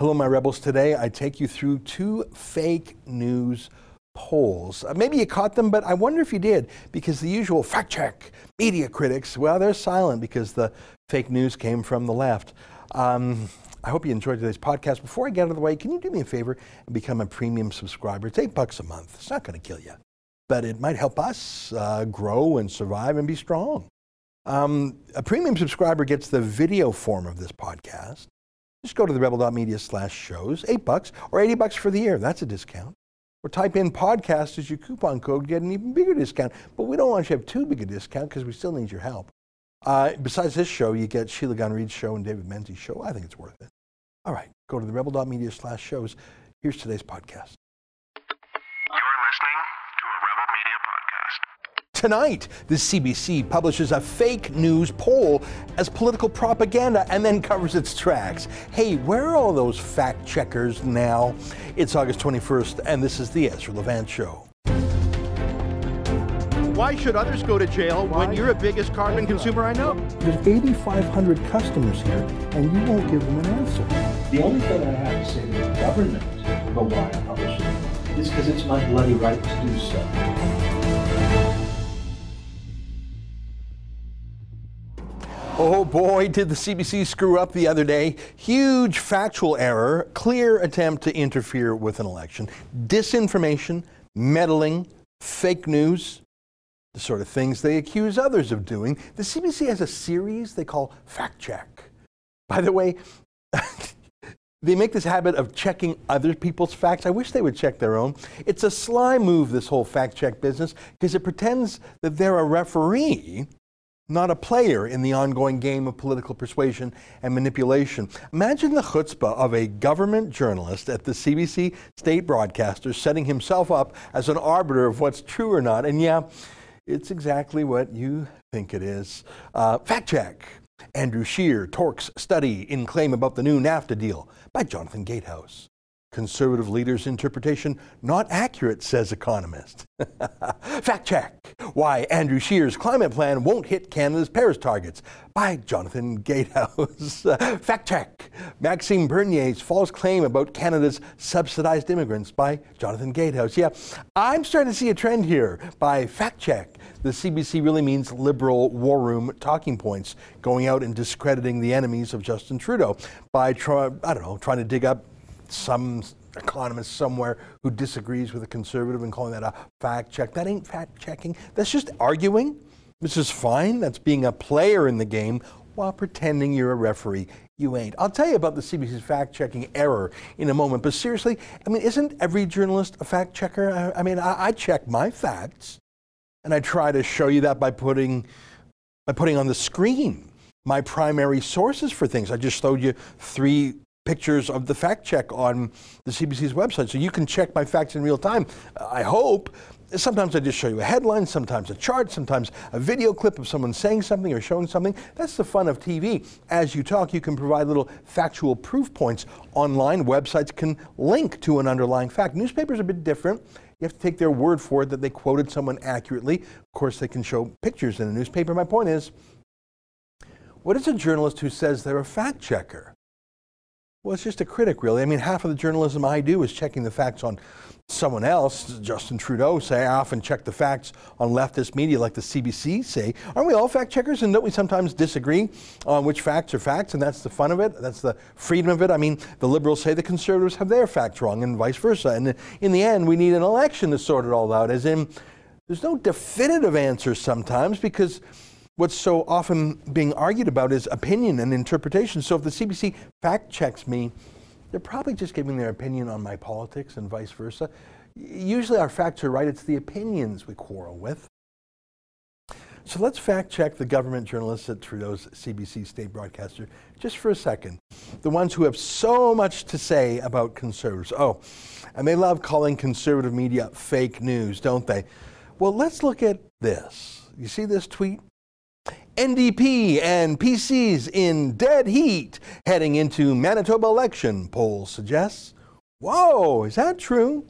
Hello, my rebels. Today, I take you through two fake news polls. Maybe you caught them, but I wonder if you did, because the usual fact check media critics, well, they're silent because the fake news came from the left. I hope you enjoyed today's podcast. Before I get out of the way, can you do me a favor and become a premium subscriber? It's $8 a month. It's not going to kill you, but it might help us grow and survive and be strong. A premium subscriber gets the video form of this podcast. Just go to therebel.media/shows, $8 or $80 for the year. That's a discount. Or type in podcast as your coupon code, get an even bigger discount. But we don't want you to have too big a discount because we still need your help. Besides this show, you get Sheila Gunn Reid's show and David Menzies' show. I think it's worth it. All right, go to therebel.media/shows. Here's today's podcast. Tonight, the CBC publishes a fake news poll as political propaganda and then covers its tracks. Hey, where are all those fact checkers now? It's August 21st, and this is the Ezra Levant Show. Why should others go to jail when you're the biggest carbon consumer I know? There's 8,500 customers here, and you won't give them an answer. The only thing I have to say to the government about why I publish it is because it's my bloody right to do so. Oh boy, did the CBC screw up the other day. Huge factual error, clear attempt to interfere with an election. Disinformation, meddling, fake news, the sort of things they accuse others of doing. The CBC has a series they call Fact Check. By the way, they make this habit of checking other people's facts. I wish they would check their own. It's a sly move, this whole fact check business, because it pretends that they're a referee, not a player in the ongoing game of political persuasion and manipulation. Imagine the chutzpah of a government journalist at the CBC state broadcaster setting himself up as an arbiter of what's true or not. And yeah, it's exactly what you think it is. Fact check. Andrew Scheer torques study in claim about the new NAFTA deal by Jonathan Gatehouse. Conservative leaders' interpretation not accurate, says economist. Fact check. Why Andrew Scheer's climate plan won't hit Canada's Paris targets by Jonathan Gatehouse. Fact check. Maxime Bernier's false claim about Canada's subsidized immigrants by Jonathan Gatehouse. Yeah, I'm starting to see a trend here by fact check. The CBC really means liberal war room talking points, going out and discrediting the enemies of Justin Trudeau by, trying to dig up some economist somewhere who disagrees with a conservative and calling that a fact check. That ain't fact checking. That's just arguing. This is fine. That's being a player in the game while pretending you're a referee. You ain't. I'll tell you about the CBC's fact-checking error in a moment. But seriously, I mean, isn't every journalist a fact checker? I check my facts, and I try to show you that by putting on the screen my primary sources for things. I just showed you three pictures of the fact check on the CBC's website, so you can check my facts in real time, I hope. Sometimes I just show you a headline, sometimes a chart, sometimes a video clip of someone saying something or showing something. That's the fun of TV. As you talk, you can provide little factual proof points. Online websites can link to an underlying fact. Newspapers are a bit different. You have to take their word for it that they quoted someone accurately. Of course, they can show pictures in a newspaper. My point is, what is a journalist who says they're a fact checker? Well, it's just a critic, really. I mean, half of the journalism I do is checking the facts on someone else. Justin Trudeau, say, I often check the facts on leftist media like the CBC, say. Aren't we all fact checkers? And don't we sometimes disagree on which facts are facts? And that's the fun of it. That's the freedom of it. I mean, the liberals say the conservatives have their facts wrong and vice versa. And in the end, we need an election to sort it all out, as in there's no definitive answer sometimes because what's so often being argued about is opinion and interpretation. So if the CBC fact checks me, they're probably just giving their opinion on my politics and vice versa. Usually our facts are right, it's the opinions we quarrel with. So let's fact check the government journalists at Trudeau's CBC state broadcaster just for a second. The ones who have so much to say about conservatives. Oh, and they love calling conservative media fake news, don't they? Well, let's look at this. You see this tweet? NDP and PCs in dead heat heading into Manitoba election, poll suggests. Whoa, is that true?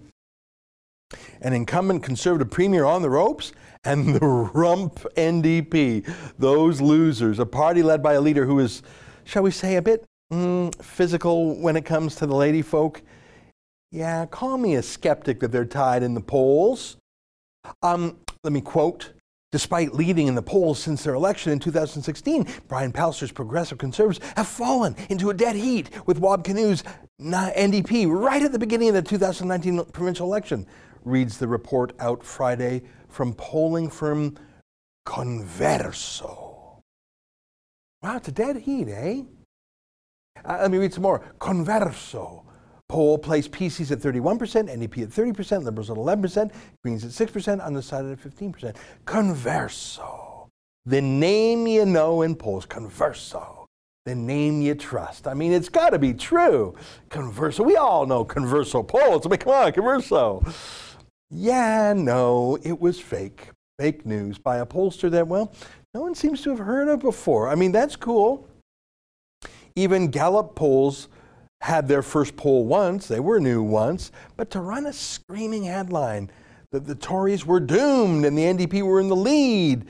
An incumbent Conservative premier on the ropes and the rump NDP, those losers, a party led by a leader who is, shall we say, a bit physical when it comes to the lady folk. Yeah, call me a skeptic that they're tied in the polls. Let me quote. Despite leading in the polls since their election in 2016, Brian Pallister's Progressive Conservatives have fallen into a dead heat with Bob Canoe's NDP right at the beginning of the 2019 provincial election, reads the report out Friday from polling firm Converso. Wow, it's a dead heat, eh? Let me read some more. Converso poll placed PCs at 31%, NDP at 30%, Liberals at 11%, Greens at 6%, Undecided at 15%. Converso, the name you know in polls. Converso, the name you trust. I mean, it's got to be true. Converso, we all know Converso polls. I mean, come on, Converso. Yeah, no, it was fake. Fake news by a pollster that, well, no one seems to have heard of before. I mean, that's cool. Even Gallup polls had their first poll once, they were new once, but to run a screaming headline that the Tories were doomed and the NDP were in the lead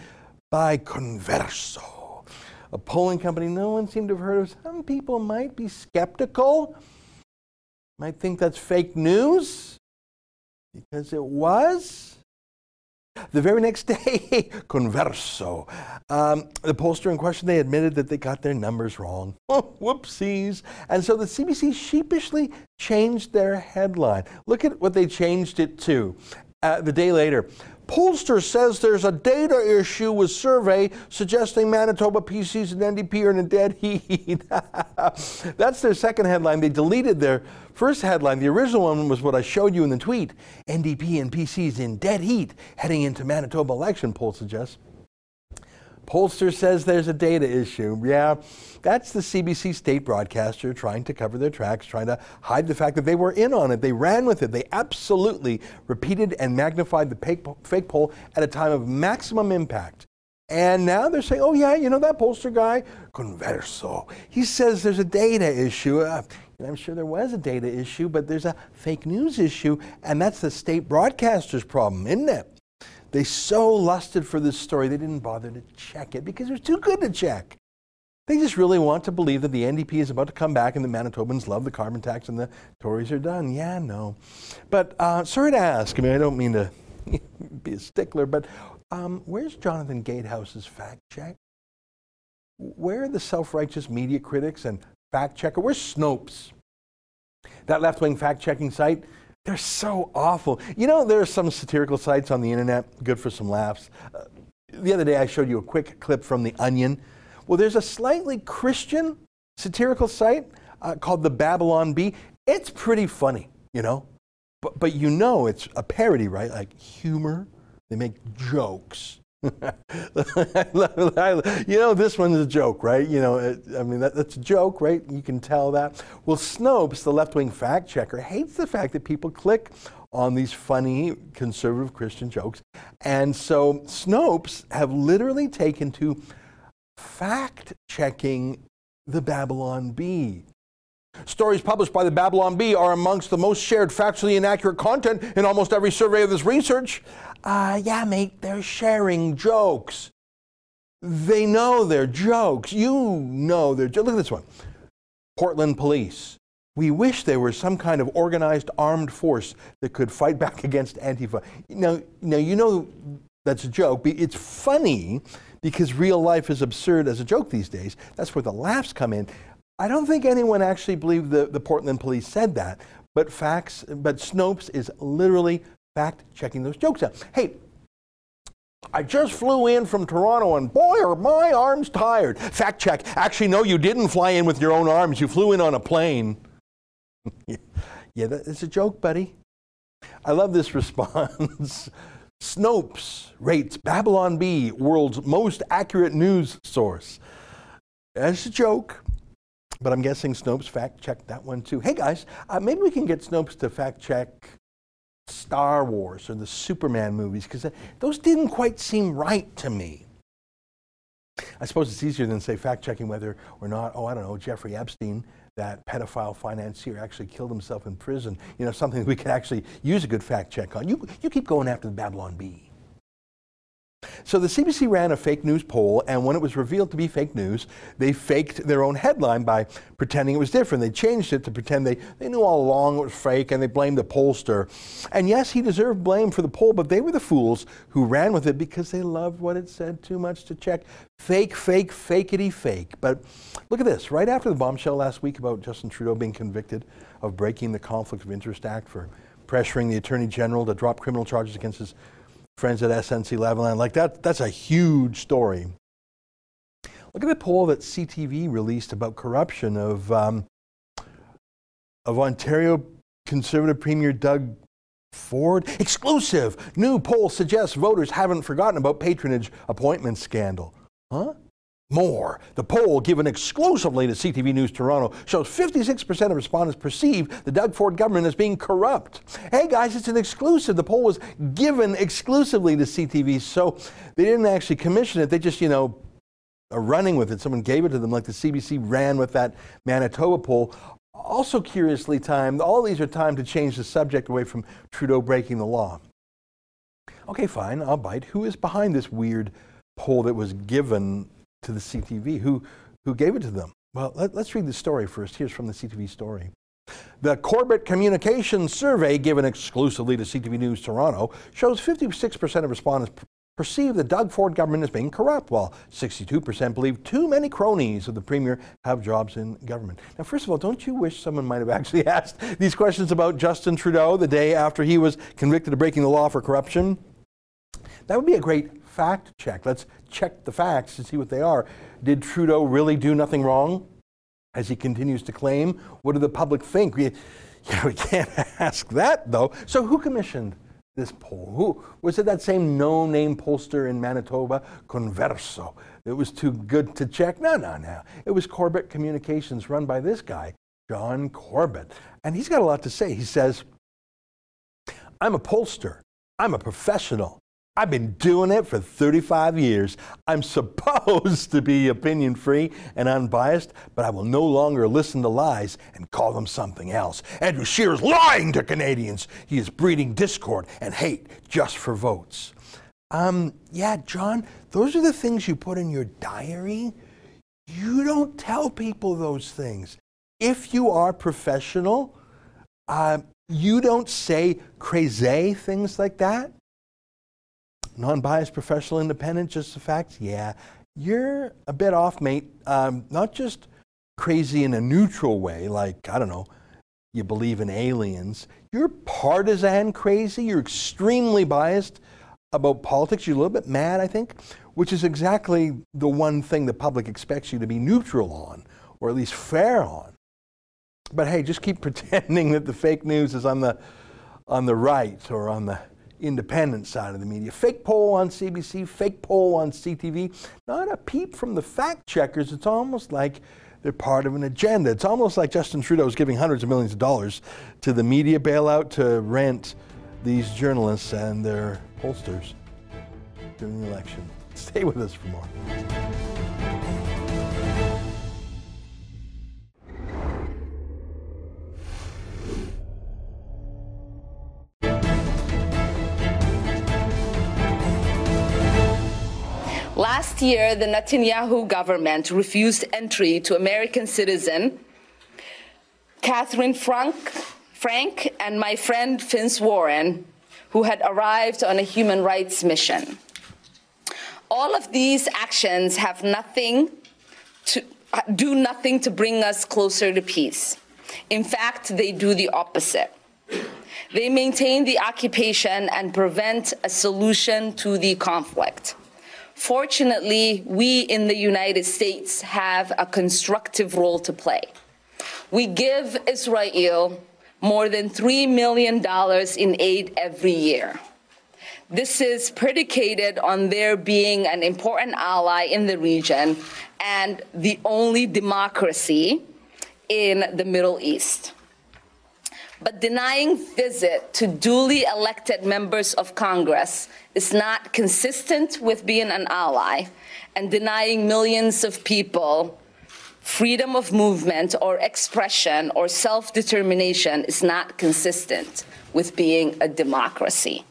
by Converso, a polling company no one seemed to have heard of. Some people might be skeptical, might think that's fake news, because it was. The very next day, Converso, the pollster in question, they admitted that they got their numbers wrong. Oh, whoopsies. And so the CBC sheepishly changed their headline. Look at what they changed it to the day later. Pollster says there's a data issue with survey suggesting Manitoba PCs and NDP are in a dead heat. That's their second headline. They deleted their first headline. The original one was what I showed you in the tweet. NDP and PCs in dead heat heading into Manitoba election, poll suggests. Pollster says there's a data issue. Yeah, that's the CBC state broadcaster trying to cover their tracks, trying to hide the fact that they were in on it. They ran with it. They absolutely repeated and magnified the fake poll at a time of maximum impact. And now they're saying, oh yeah, you know that pollster guy, Converso, he says there's a data issue. And I'm sure there was a data issue, but there's a fake news issue, and that's the state broadcaster's problem, isn't it? They so lusted for this story, they didn't bother to check it because it was too good to check. They just really want to believe that the NDP is about to come back and the Manitobans love the carbon tax and the Tories are done. Yeah, no. But sorry to ask. I mean, I don't mean to be a stickler, but where's Jonathan Gatehouse's fact check? Where are the self-righteous media critics and fact checker? Where's Snopes? That left-wing fact-checking site? They're so awful. You know, there are some satirical sites on the internet, good for some laughs. The other day I showed you a quick clip from The Onion. Well, there's a slightly Christian satirical site called The Babylon Bee. It's pretty funny, you know. But you know it's a parody, right? Like humor, they make jokes. You know, this one's a joke, right? You know, that's a joke, right? You can tell that. Well, Snopes, the left-wing fact-checker, hates the fact that people click on these funny conservative Christian jokes. And so Snopes have literally taken to fact-checking the Babylon Bee. Stories published by the Babylon Bee are amongst the most shared factually inaccurate content in almost every survey of this research. Yeah, mate, they're sharing jokes. They know they're jokes. You know they're jokes. Look at this one. Portland police. We wish there were some kind of organized armed force that could fight back against Antifa. Now you know that's a joke. It's funny because real life is absurd as a joke these days. That's where the laughs come in. I don't think anyone actually believed the Portland police said that, but Snopes is literally fact-checking those jokes out. Hey, I just flew in from Toronto and boy are my arms tired. Fact check. Actually, no, you didn't fly in with your own arms. You flew in on a plane. Yeah, that's a joke, buddy. I love this response. Snopes rates Babylon Bee world's most accurate news source. That's a joke. But I'm guessing Snopes fact-checked that one too. Hey guys, maybe we can get Snopes to fact-check Star Wars or the Superman movies because those didn't quite seem right to me. I suppose it's easier than say fact-checking whether or not, Jeffrey Epstein, that pedophile financier, actually killed himself in prison. You know, something that we could actually use a good fact-check on. You keep going after the Babylon Bee. So the CBC ran a fake news poll, and when it was revealed to be fake news, they faked their own headline by pretending it was different. They changed it to pretend they knew all along it was fake, and they blamed the pollster. And yes, he deserved blame for the poll, but they were the fools who ran with it because they loved what it said too much to check. Fake, fake, fakeity fake. But look at this. Right after the bombshell last week about Justin Trudeau being convicted of breaking the Conflict of Interest Act for pressuring the Attorney General to drop criminal charges against his friends at SNC-Lavalin. Like that's a huge story. Look at the poll that CTV released about corruption of Ontario Conservative Premier Doug Ford. Exclusive! New poll suggests voters haven't forgotten about patronage appointment scandal. Huh? More. The poll given exclusively to CTV News Toronto shows 56% of respondents perceive the Doug Ford government as being corrupt. Hey guys, it's an exclusive. The poll was given exclusively to CTV, so they didn't actually commission it. They just, are running with it. Someone gave it to them, like the CBC ran with that Manitoba poll. Also curiously timed, all these are timed to change the subject away from Trudeau breaking the law. Okay, fine, I'll bite. Who is behind this weird poll that was given to the CTV? Who gave it to them? Well, let's read the story first. Here's from the CTV story. The Corbett Communications survey given exclusively to CTV News Toronto shows 56% of respondents perceive the Doug Ford government as being corrupt, while 62% believe too many cronies of the Premier have jobs in government. Now, first of all, don't you wish someone might have actually asked these questions about Justin Trudeau the day after he was convicted of breaking the law for corruption? That would be a great fact check. Let's check the facts to see what they are. Did Trudeau really do nothing wrong, as he continues to claim? What do the public think? We can't ask that, though. So who commissioned this poll? Who was it? That same no-name pollster in Manitoba, Converso? It was too good to check? No. It was Corbett Communications, run by this guy, John Corbett. And he's got a lot to say. He says, I'm a pollster. I'm a professional. I've been doing it for 35 years. I'm supposed to be opinion-free and unbiased, but I will no longer listen to lies and call them something else. Andrew Scheer is lying to Canadians. He is breeding discord and hate just for votes. Yeah, John, those are the things you put in your diary. You don't tell people those things. If you are professional, you don't say crazy things like that. Non-biased, professional, independent, just the facts? Yeah, you're a bit off, mate. Not just crazy in a neutral way, like, I don't know, you believe in aliens. You're partisan crazy. You're extremely biased about politics. You're a little bit mad, I think, which is exactly the one thing the public expects you to be neutral on, or at least fair on. But hey, just keep pretending that the fake news is on the right or on the independent side of the media. Fake poll on CBC, fake poll on CTV. Not a peep from the fact checkers. It's almost like they're part of an agenda. It's almost like Justin Trudeau is giving hundreds of millions of dollars to the media bailout to rent these journalists and their pollsters during the election. Stay with us for more. Last year, the Netanyahu government refused entry to American citizen Catherine Frank and my friend Vince Warren, who had arrived on a human rights mission. All of these actions do nothing to bring us closer to peace. In fact, they do the opposite. They maintain the occupation and prevent a solution to the conflict. Fortunately, we in the United States have a constructive role to play. We give Israel more than $3 million in aid every year. This is predicated on their being an important ally in the region and the only democracy in the Middle East. But denying visit to duly elected members of Congress is not consistent with being an ally, and denying millions of people freedom of movement or expression or self-determination is not consistent with being a democracy.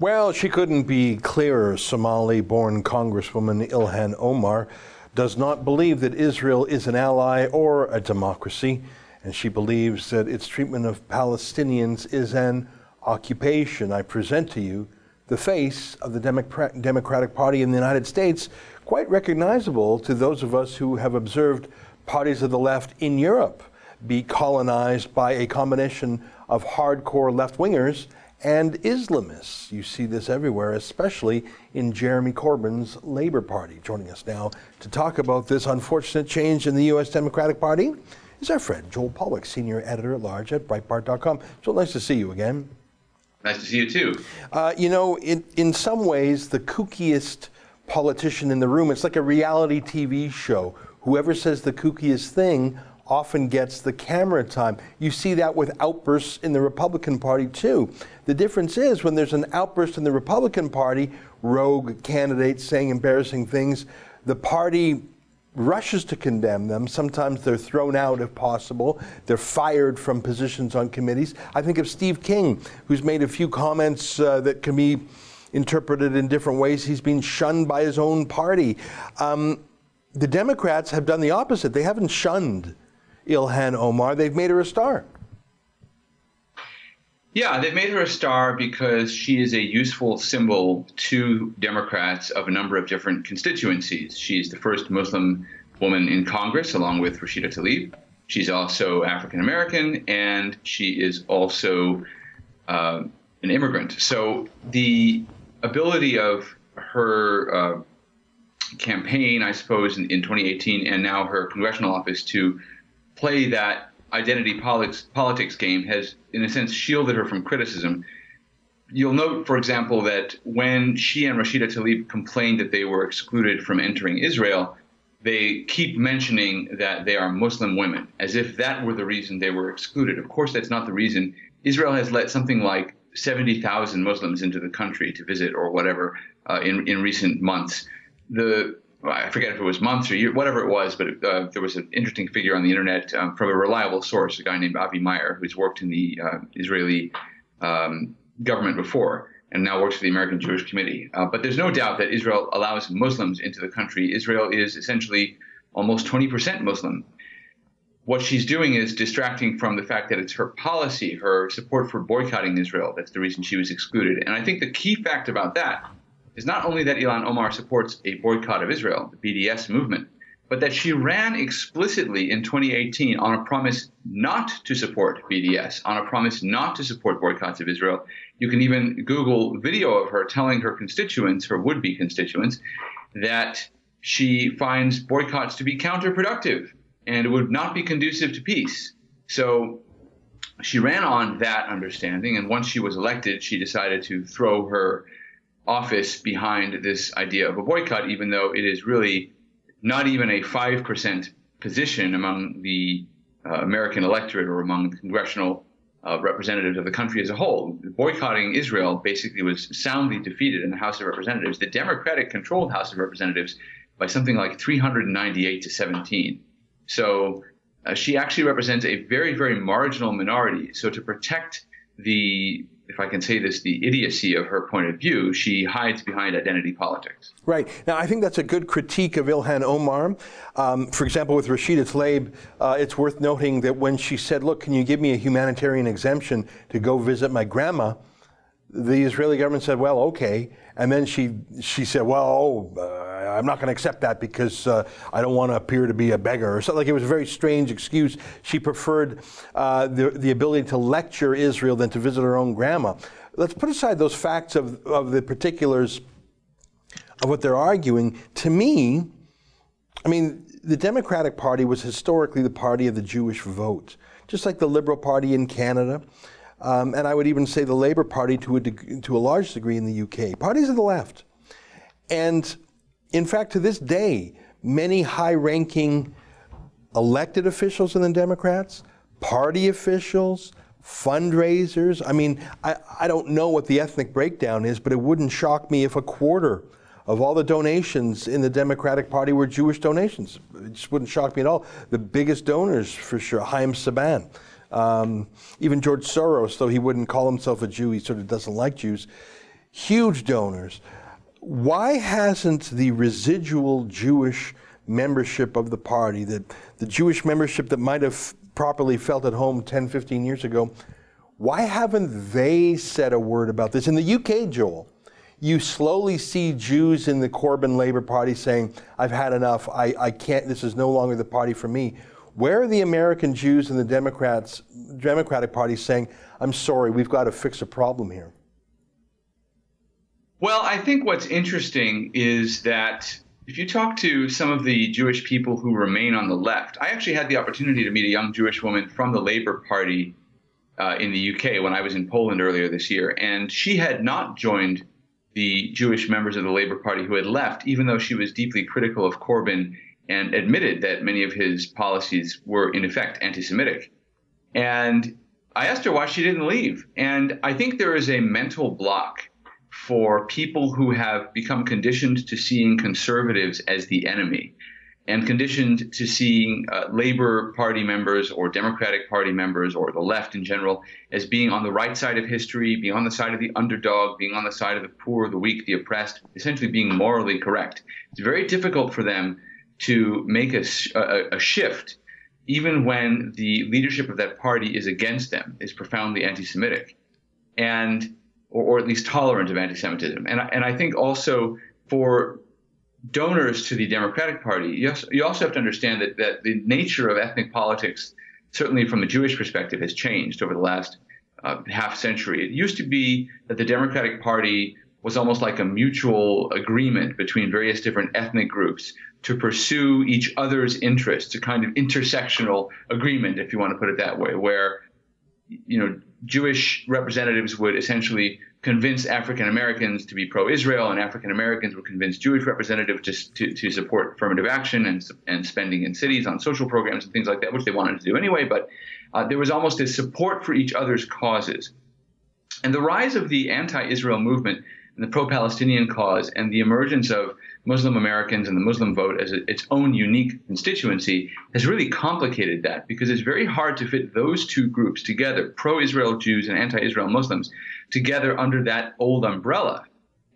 Well, she couldn't be clearer. Somali-born Congresswoman Ilhan Omar does not believe that Israel is an ally or a democracy, and she believes that its treatment of Palestinians is an occupation. I present to you the face of the Democratic Party in the United States, quite recognizable to those of us who have observed parties of the left in Europe be colonized by a combination of hardcore left-wingers and Islamists. You see this everywhere, especially in Jeremy Corbyn's Labour Party. Joining us now to talk about this unfortunate change in the U.S. Democratic Party is our friend Joel Pollack, Senior Editor-at-Large at Breitbart.com. Joel, nice to see you again. Nice to see you, too. In some ways, the kookiest politician in the room, it's like a reality TV show. Whoever says the kookiest thing often gets the camera time. You see that with outbursts in the Republican Party, too. The difference is when there's an outburst in the Republican Party, rogue candidates saying embarrassing things, the party rushes to condemn them. Sometimes they're thrown out if possible. They're fired from positions on committees. I think of Steve King, who's made a few comments that can be interpreted in different ways. He's been shunned by his own party. The Democrats have done the opposite. They haven't shunned Ilhan Omar, they've made her a star. Yeah, they've made her a star because she is a useful symbol to Democrats of a number of different constituencies. She's the first Muslim woman in Congress, along with Rashida Tlaib. She's also African-American, and she is also an immigrant. So the ability of her campaign, I suppose, in 2018, and now her congressional office to play that identity politics game has, in a sense, shielded her from criticism. You'll note, for example, that when she and Rashida Tlaib complained that they were excluded from entering Israel, they keep mentioning that they are Muslim women, as if that were the reason they were excluded. Of course, that's not the reason. Israel has let something like 70,000 Muslims into the country to visit or whatever in recent months. I forget if it was months or year, whatever it was, but there was an interesting figure on the internet from a reliable source, a guy named Avi Meyer, who's worked in the Israeli government before and now works for the American Jewish Committee. But there's no doubt that Israel allows Muslims into the country. Israel is essentially almost 20% Muslim. What she's doing is distracting from the fact that it's her policy, her support for boycotting Israel. That's the reason she was excluded. And I think the key fact about that is not only that Ilhan Omar supports a boycott of Israel, the BDS movement, but that she ran explicitly in 2018 on a promise not to support BDS, on a promise not to support boycotts of Israel. You can even Google video of her telling her constituents, her would-be constituents, that she finds boycotts to be counterproductive and would not be conducive to peace. So she ran on that understanding, and once she was elected, she decided to throw her office behind this idea of a boycott, even though it is really not even a 5% position among the American electorate or among the congressional representatives of the country as a whole. Boycotting Israel basically was soundly defeated in the House of Representatives, the Democratic-controlled House of Representatives, by something like 398 to 17. So she actually represents a very, very marginal minority. So to protect the, if I can say this, the idiocy of her point of view, she hides behind identity politics. Right. Now, I think that's a good critique of Ilhan Omar. For example, with Rashida Tlaib, it's worth noting that when she said, look, can you give me a humanitarian exemption to go visit my grandma? The Israeli government said, well, okay. And then she said, well, I'm not going to accept that because I don't want to appear to be a beggar or something. Like, it was a very strange excuse. She preferred the ability to lecture Israel than to visit her own grandma. Let's put aside those facts of the particulars of what they're arguing. To me, I mean, the Democratic Party was historically the party of the Jewish vote, just like the Liberal Party in Canada. And I would even say the Labour Party to a large degree in the UK. Parties of the left. And in fact, to this day, many high-ranking elected officials in the Democrats, party officials, fundraisers. I mean, I don't know what the ethnic breakdown is, but it wouldn't shock me if a quarter of all the donations in the Democratic Party were Jewish donations. It just wouldn't shock me at all. The biggest donors, for sure, Chaim Saban. Even George Soros, though he wouldn't call himself a Jew, he sort of doesn't like Jews. huge donors. Why hasn't the residual Jewish membership of the party, the Jewish membership that might have properly felt at home 10, 15 years ago, why haven't they said a word about this? In the UK, Joel, you slowly see Jews in the Corbyn Labour Party saying, I've had enough, I can't, this is no longer the party for me. Where are the American Jews and the Democratic Party saying, I'm sorry, we've got to fix a problem here? Well, I think what's interesting is that if you talk to some of the Jewish people who remain on the left, I actually had the opportunity to meet a young Jewish woman from the Labour Party in the UK when I was in Poland earlier this year, and she had not joined the Jewish members of the Labour Party who had left, even though she was deeply critical of Corbyn and admitted that many of his policies were, in effect, anti-Semitic. And I asked her why she didn't leave. And I think there is a mental block for people who have become conditioned to seeing conservatives as the enemy and conditioned to seeing Labour Party members or Democratic Party members or the left in general as being on the right side of history, being on the side of the underdog, being on the side of the poor, the weak, the oppressed, essentially being morally correct. It's very difficult for them to make a shift, even when the leadership of that party is against them, is profoundly anti-Semitic, and or at least tolerant of anti-Semitism. And I think also for donors to the Democratic Party, you also have to understand that the nature of ethnic politics, certainly from a Jewish perspective, has changed over the last half century. It used to be that the Democratic Party was almost like a mutual agreement between various different ethnic groups to pursue each other's interests, a kind of intersectional agreement, if you want to put it that way, where, you know, Jewish representatives would essentially convince African Americans to be pro-Israel, and African Americans would convince Jewish representatives to support affirmative action and spending in cities on social programs and things like that, which they wanted to do anyway. But there was almost a support for each other's causes. And the rise of the anti-Israel movement and the pro-Palestinian cause and the emergence of Muslim Americans and the Muslim vote as its own unique constituency has really complicated that, because it's very hard to fit those two groups together, pro-Israel Jews and anti-Israel Muslims, together under that old umbrella.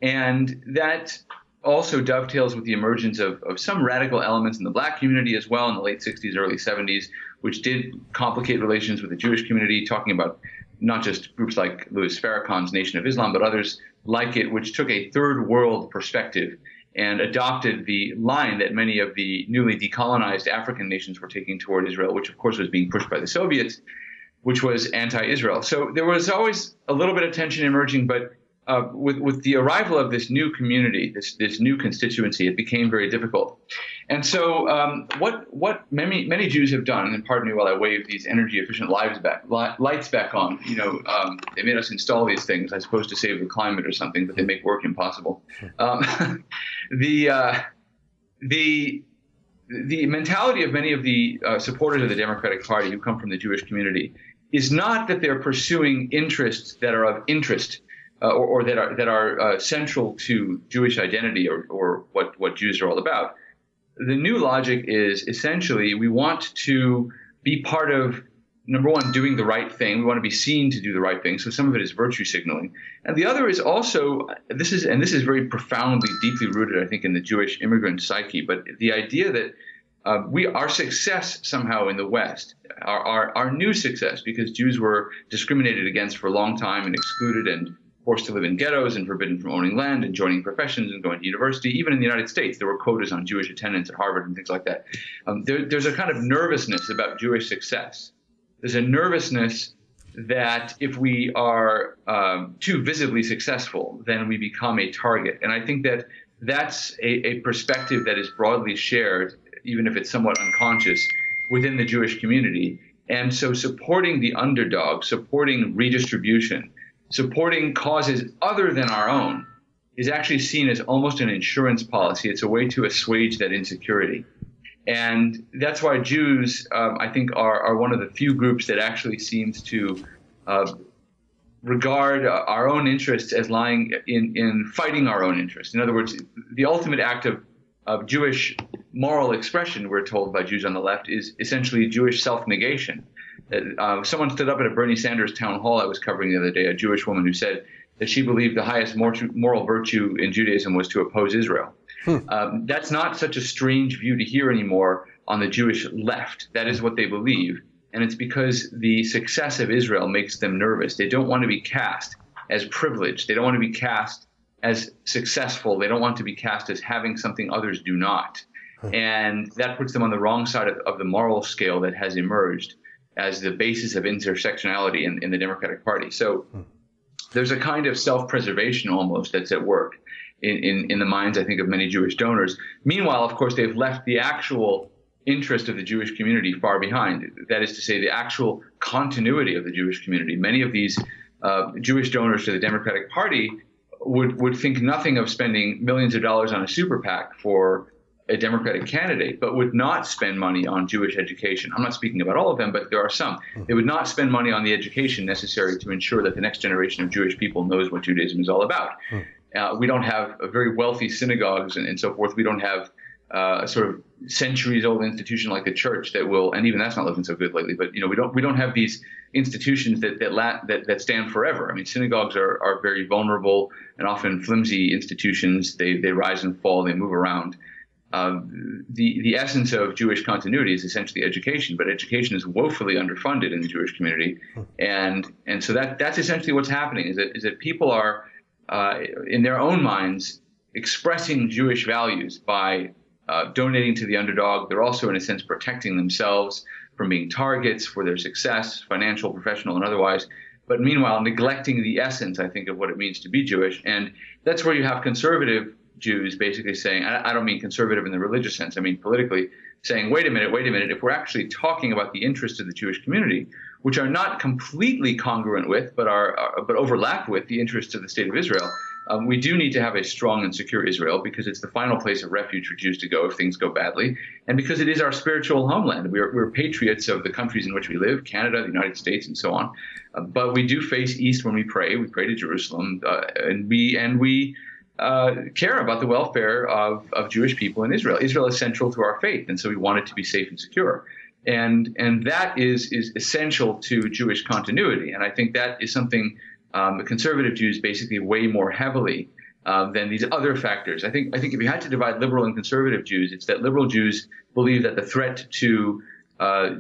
And that also dovetails with the emergence of some radical elements in the black community as well in the late 60s, early 70s, which did complicate relations with the Jewish community, talking about not just groups like Louis Farrakhan's Nation of Islam, but others like it, which took a third world perspective and adopted the line that many of the newly decolonized African nations were taking toward Israel, which of course was being pushed by the Soviets, which was anti-Israel. So there was always a little bit of tension emerging, but with the arrival of this new community, this new constituency, it became very difficult. And so what many Jews have done, and pardon me while I wave these energy-efficient lights back on, they made us install these things, I suppose, to save the climate or something, but they make work impossible. The mentality of many of the supporters of the Democratic Party who come from the Jewish community is not that they're pursuing interests that are of interest or that are central to Jewish identity or what Jews are all about. The new logic is essentially we want to be part of, number one, doing the right thing. We want to be seen to do the right thing. So some of it is virtue signaling. And the other is also, this is very profoundly, deeply rooted, I think, in the Jewish immigrant psyche, but the idea that our success somehow in the West, our new success, because Jews were discriminated against for a long time and excluded and forced to live in ghettos and forbidden from owning land and joining professions and going to university. Even in the United States, there were quotas on Jewish attendance at Harvard and things like that. There's a kind of nervousness about Jewish success. There's a nervousness that if we are too visibly successful, then we become a target. And I think that that's a perspective that is broadly shared, even if it's somewhat unconscious, within the Jewish community. And so supporting the underdog, supporting redistribution, supporting causes other than our own is actually seen as almost an insurance policy. It's a way to assuage that insecurity. And that's why Jews, I think, are one of the few groups that actually seems to regard our own interests as lying in fighting our own interests. In other words, the ultimate act of Jewish moral expression, we're told by Jews on the left, is essentially Jewish self-negation. Someone stood up at a Bernie Sanders town hall I was covering the other day, a Jewish woman who said, that she believed the highest moral virtue in Judaism was to oppose Israel. That's not such a strange view to hear anymore on the Jewish left. That is what they believe. And it's because the success of Israel makes them nervous. They don't want to be cast as privileged. They don't want to be cast as successful. They don't want to be cast as having something others do not. And that puts them on the wrong side of the moral scale that has emerged as the basis of intersectionality in the Democratic Party. So there's a kind of self-preservation almost that's at work in the minds, I think, of many Jewish donors. Meanwhile, of course, they've left the actual interest of the Jewish community far behind. That is to say, the actual continuity of the Jewish community. Many of these Jewish donors to the Democratic Party would think nothing of spending millions of dollars on a super PAC for a Democratic candidate, but would not spend money on Jewish education. I'm not speaking about all of them, but there are some. They would not spend money on the education necessary to ensure that the next generation of Jewish people knows what Judaism is all about. We don't have very wealthy synagogues and so forth. We don't have a sort of centuries-old institution like the church that will, and even that's not looking so good lately. But you know, we don't have these institutions that stand forever. I mean, synagogues are very vulnerable and often flimsy institutions. They rise and fall. They move around. The essence of Jewish continuity is essentially education, but education is woefully underfunded in the Jewish community, and so that's essentially what's happening is that people are in their own minds expressing Jewish values by donating to the underdog. They're also in a sense protecting themselves from being targets for their success, financial, professional, and otherwise. But meanwhile, neglecting the essence, I think, of what it means to be Jewish, and that's where you have conservative Jews basically saying, I don't mean conservative in the religious sense, I mean politically, saying, wait a minute, if we're actually talking about the interests of the Jewish community, which are not completely congruent with, but but overlap with the interests of the State of Israel, we do need to have a strong and secure Israel because it's the final place of refuge for Jews to go if things go badly, and because it is our spiritual homeland. We're patriots of the countries in which we live, Canada, the United States, and so on. But we do face east when we pray. We pray to Jerusalem, and we care about the welfare of Jewish people in Israel. Israel is central to our faith, and so we want it to be safe and secure. And that is essential to Jewish continuity. And I think that is something the conservative Jews basically weigh more heavily than these other factors. I think if you had to divide liberal and conservative Jews, it's that liberal Jews believe that the threat to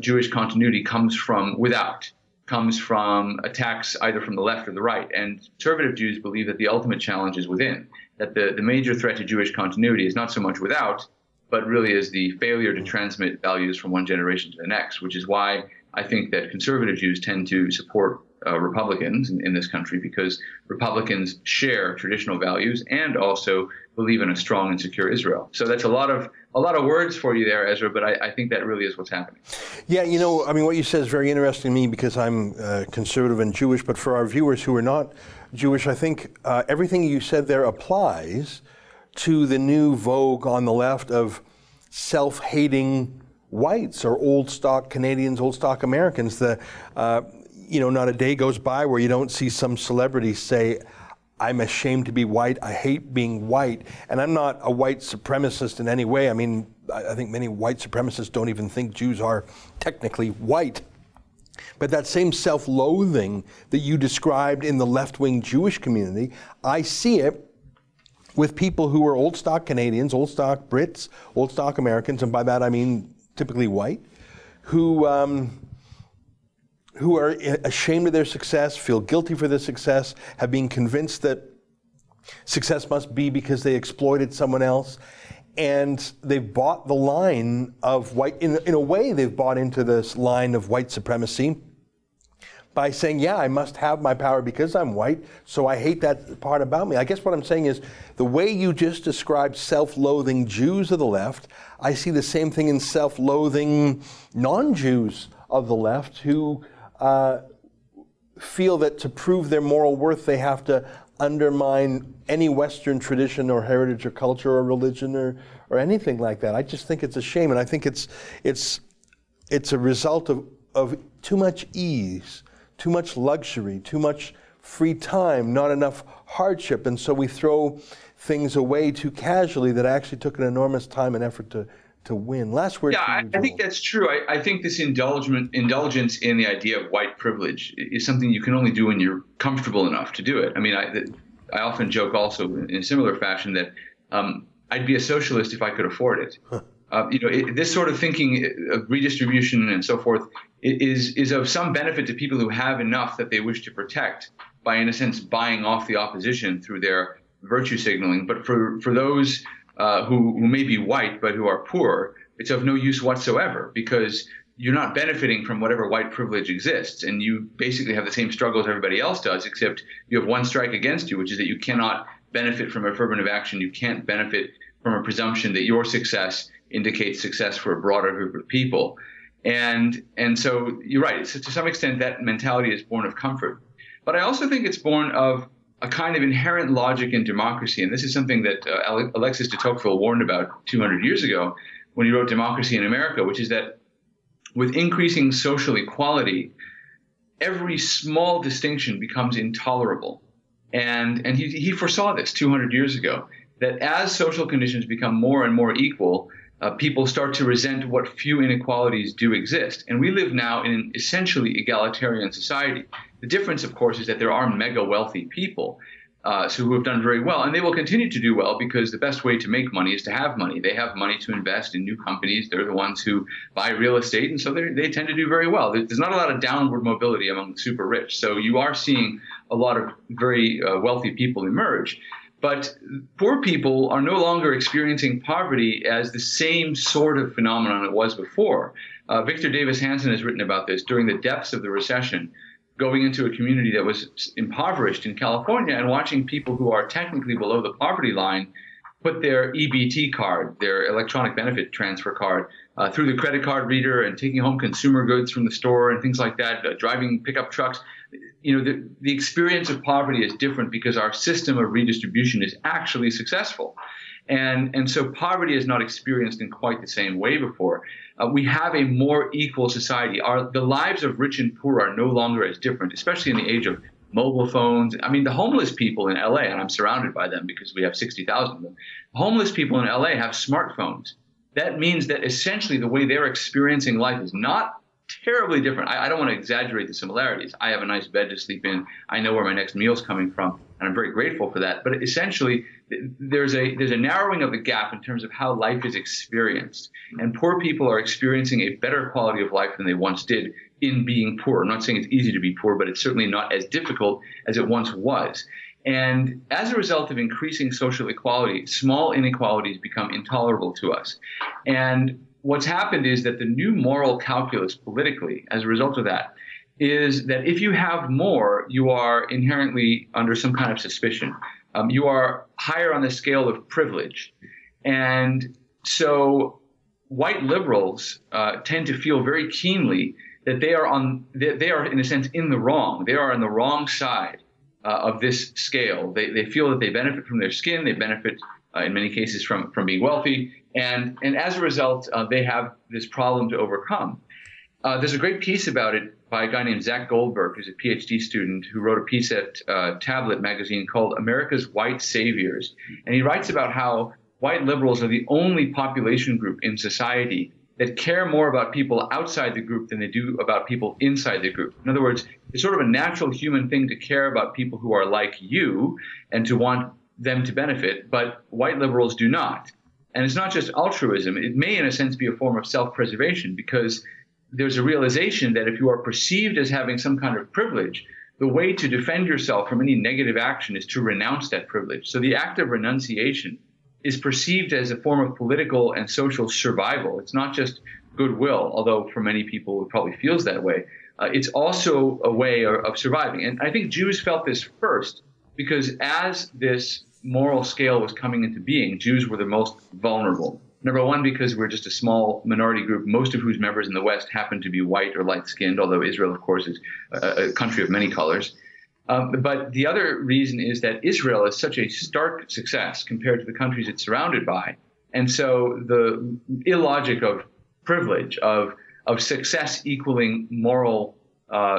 Jewish continuity comes from without, comes from attacks either from the left or the right. And conservative Jews believe that the ultimate challenge is within, that the major threat to Jewish continuity is not so much without, but really is the failure to transmit values from one generation to the next, which is why I think that conservative Jews tend to support Republicans in this country, because Republicans share traditional values and also believe in a strong and secure Israel. So that's a lot of words for you there, Ezra, but I think that really is what's happening. Yeah, you know, I mean, what you said is very interesting to me because I'm conservative and Jewish, but for our viewers who are not Jewish, I think everything you said there applies to the new vogue on the left of self-hating whites or old stock Canadians, old stock Americans. You know, not a day goes by where you don't see some celebrity say, I'm ashamed to be white, I hate being white. And I'm not a white supremacist in any way. I mean, I think many white supremacists don't even think Jews are technically white. But that same self-loathing that you described in the left-wing Jewish community, I see it with people who are old stock Canadians, old stock Brits, old stock Americans, and by that I mean typically white, who are ashamed of their success, feel guilty for their success, have been convinced that success must be because they exploited someone else. And they've bought the line of white, in a way they've bought into this line of white supremacy by saying, yeah, I must have my power because I'm white, so I hate that part about me. I guess what I'm saying is the way you just described self-loathing Jews of the left, I see the same thing in self-loathing non-Jews of the left who feel that to prove their moral worth, they have to undermine any Western tradition or heritage or culture or religion or anything like that. I just think it's a shame, and I think it's a result of too much ease, too much luxury, too much free time, not enough hardship, and so we throw things away too casually that actually took an enormous time and effort to to win. Last word. Yeah, I think that's true. I think this indulgence in the idea of white privilege is something you can only do when you're comfortable enough to do it. I mean, I often joke also in a similar fashion that I'd be a socialist if I could afford it. Huh. This sort of thinking of redistribution and so forth is of some benefit to people who have enough that they wish to protect by, in a sense, buying off the opposition through their virtue signaling. But for those who may be white but who are poor, it's of no use whatsoever because you're not benefiting from whatever white privilege exists. And you basically have the same struggles everybody else does, except you have one strike against you, which is that you cannot benefit from affirmative action. You can't benefit from a presumption that your success indicates success for a broader group of people. And so you're right. So to some extent, that mentality is born of comfort. But I also think it's born of a kind of inherent logic in democracy. And this is something that Alexis de Tocqueville warned about 200 years ago when he wrote Democracy in America, which is that with increasing social equality, every small distinction becomes intolerable. And he foresaw this 200 years ago, that as social conditions become more and more equal, people start to resent what few inequalities do exist. And we live now in an essentially egalitarian society. The difference, of course, is that there are mega wealthy people who have done very well. And they will continue to do well because the best way to make money is to have money. They have money to invest in new companies. They're the ones who buy real estate. And so they tend to do very well. There's not a lot of downward mobility among the super rich. So you are seeing a lot of very wealthy people emerge. But poor people are no longer experiencing poverty as the same sort of phenomenon it was before. Victor Davis Hanson has written about this during the depths of the recession, going into a community that was impoverished in California and watching people who are technically below the poverty line put their EBT card, their electronic benefit transfer card, through the credit card reader and taking home consumer goods from the store and things like that, driving pickup trucks. You know, the experience of poverty is different because our system of redistribution is actually successful. And so poverty is not experienced in quite the same way before. We have a more equal society. The lives of rich and poor are no longer as different, especially in the age of mobile phones. I mean, the homeless people in LA, and I'm surrounded by them because we have 60,000 of them. Homeless people in LA have smartphones. That means that essentially the way they're experiencing life is not terribly different. I don't want to exaggerate the similarities. I have a nice bed to sleep in. I know where my next meal's coming from, and I'm very grateful for that. But essentially, there's a narrowing of the gap in terms of how life is experienced. And poor people are experiencing a better quality of life than they once did in being poor. I'm not saying it's easy to be poor, but it's certainly not as difficult as it once was. And as a result of increasing social equality, small inequalities become intolerable to us. And what's happened is that the new moral calculus politically, as a result of that, is that if you have more, you are inherently under some kind of suspicion. You are higher on the scale of privilege. And so white liberals tend to feel very keenly that they are in a sense in the wrong. They are on the wrong side of this scale. They feel that they benefit from their skin. They benefit in many cases from being wealthy. And as a result, they have this problem to overcome. There's a great piece about it by a guy named Zach Goldberg, who's a PhD student who wrote a piece at Tablet magazine called America's White Saviors. And he writes about how white liberals are the only population group in society that care more about people outside the group than they do about people inside the group. In other words, it's sort of a natural human thing to care about people who are like you and to want them to benefit, but white liberals do not. And it's not just altruism. It may, in a sense, be a form of self-preservation because there's a realization that if you are perceived as having some kind of privilege, the way to defend yourself from any negative action is to renounce that privilege. So the act of renunciation is perceived as a form of political and social survival. It's not just goodwill, although for many people it probably feels that way. It's also a way of surviving. And I think Jews felt this first because as this moral scale was coming into being, Jews were the most vulnerable. Number one, because we're just a small minority group, most of whose members in the West happen to be white or light-skinned, although Israel, of course, is a country of many colors. But the other reason is that Israel is such a stark success compared to the countries it's surrounded by. And so the illogic of privilege, of success equaling moral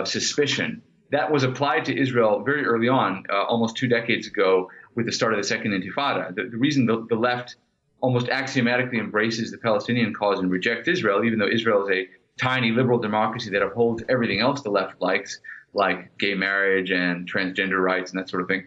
suspicion, that was applied to Israel very early on, almost 2 decades ago, with the start of the Second Intifada. The reason the left almost axiomatically embraces the Palestinian cause and rejects Israel, even though Israel is a tiny liberal democracy that upholds everything else the left likes, like gay marriage and transgender rights and that sort of thing.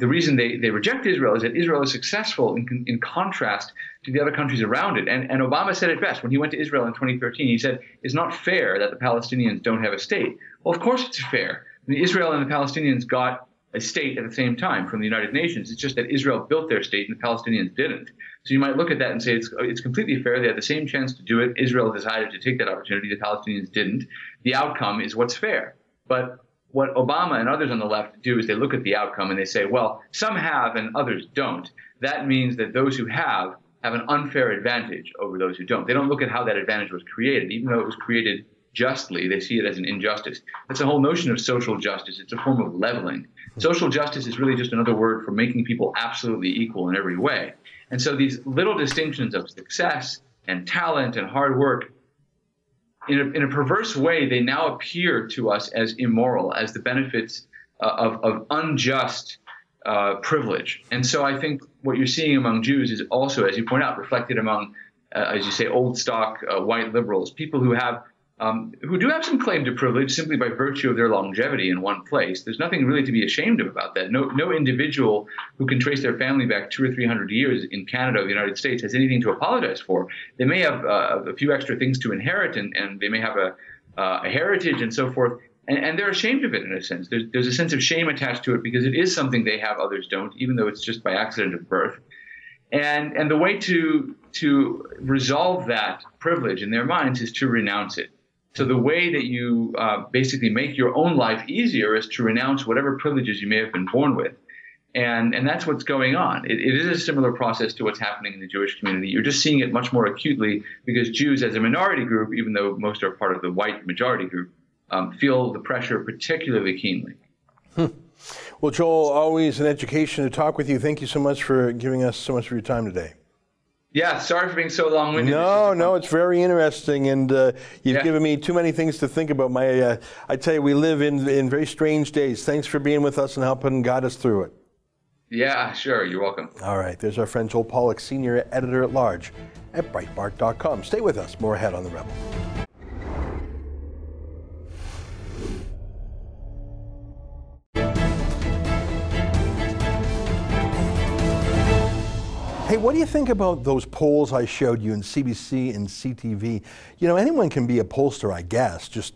The reason they reject Israel is that Israel is successful in contrast to the other countries around it. And Obama said it best when he went to Israel in 2013. He said, it's not fair that the Palestinians don't have a state. Well, of course it's fair. I mean, Israel and the Palestinians got a state at the same time from the United Nations. It's just that Israel built their state and the Palestinians didn't. So you might look at that and say it's completely fair. They had the same chance to do it. Israel decided to take that opportunity. The Palestinians didn't. The outcome is what's fair. But what Obama and others on the left do is they look at the outcome and they say, well, some have and others don't. That means that those who have an unfair advantage over those who don't. They don't look at how that advantage was created, even though it was created justly. They see it as an injustice. That's the whole notion of social justice. It's a form of leveling. Social justice is really just another word for making people absolutely equal in every way. And so these little distinctions of success and talent and hard work, in a perverse way, they now appear to us as immoral, as the benefits of unjust privilege. And so I think what you're seeing among Jews is also, as you point out, reflected among, as you say, old stock white liberals, people who do have some claim to privilege simply by virtue of their longevity in one place. There's nothing really to be ashamed of about that. No individual who can trace their family back 200 or 300 years in Canada or the United States has anything to apologize for. They may have a few extra things to inherit, and they may have a heritage and so forth, and they're ashamed of it in a sense. There's a sense of shame attached to it because it is something they have, others don't, even though it's just by accident of birth. And the way to resolve that privilege in their minds is to renounce it. So the way that you basically make your own life easier is to renounce whatever privileges you may have been born with. And that's what's going on. It is a similar process to what's happening in the Jewish community. You're just seeing it much more acutely because Jews as a minority group, even though most are part of the white majority group, feel the pressure particularly keenly. Well, Joel, always an education to talk with you. Thank you so much for giving us so much of your time today. Yeah, sorry for being so long-winded. No, it's very interesting, and you've given me too many things to think about. I tell you, we live in very strange days. Thanks for being with us and helping guide us through it. Yeah, sure. You're welcome. All right. There's our friend Joel Pollack, Senior Editor-at-Large at Breitbart.com. Stay with us. More ahead on The Rebel. Hey, what do you think about those polls I showed you in CBC and CTV? You know, anyone can be a pollster, I guess, just,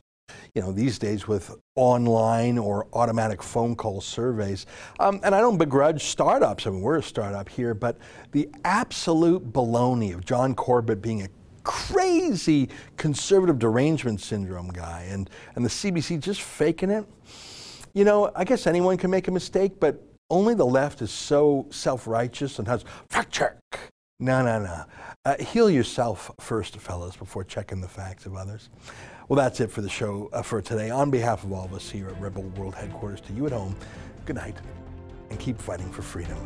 you know, these days with online or automatic phone call surveys. And I don't begrudge startups. I mean, we're a startup here, but the absolute baloney of John Corbett being a crazy conservative derangement syndrome guy and the CBC just faking it. You know, I guess anyone can make a mistake, but only the left is so self-righteous and has fact check. No. Heal yourself first, fellas, before checking the facts of others. Well, that's it for the show for today. On behalf of all of us here at Rebel World Headquarters, to you at home, good night, and keep fighting for freedom.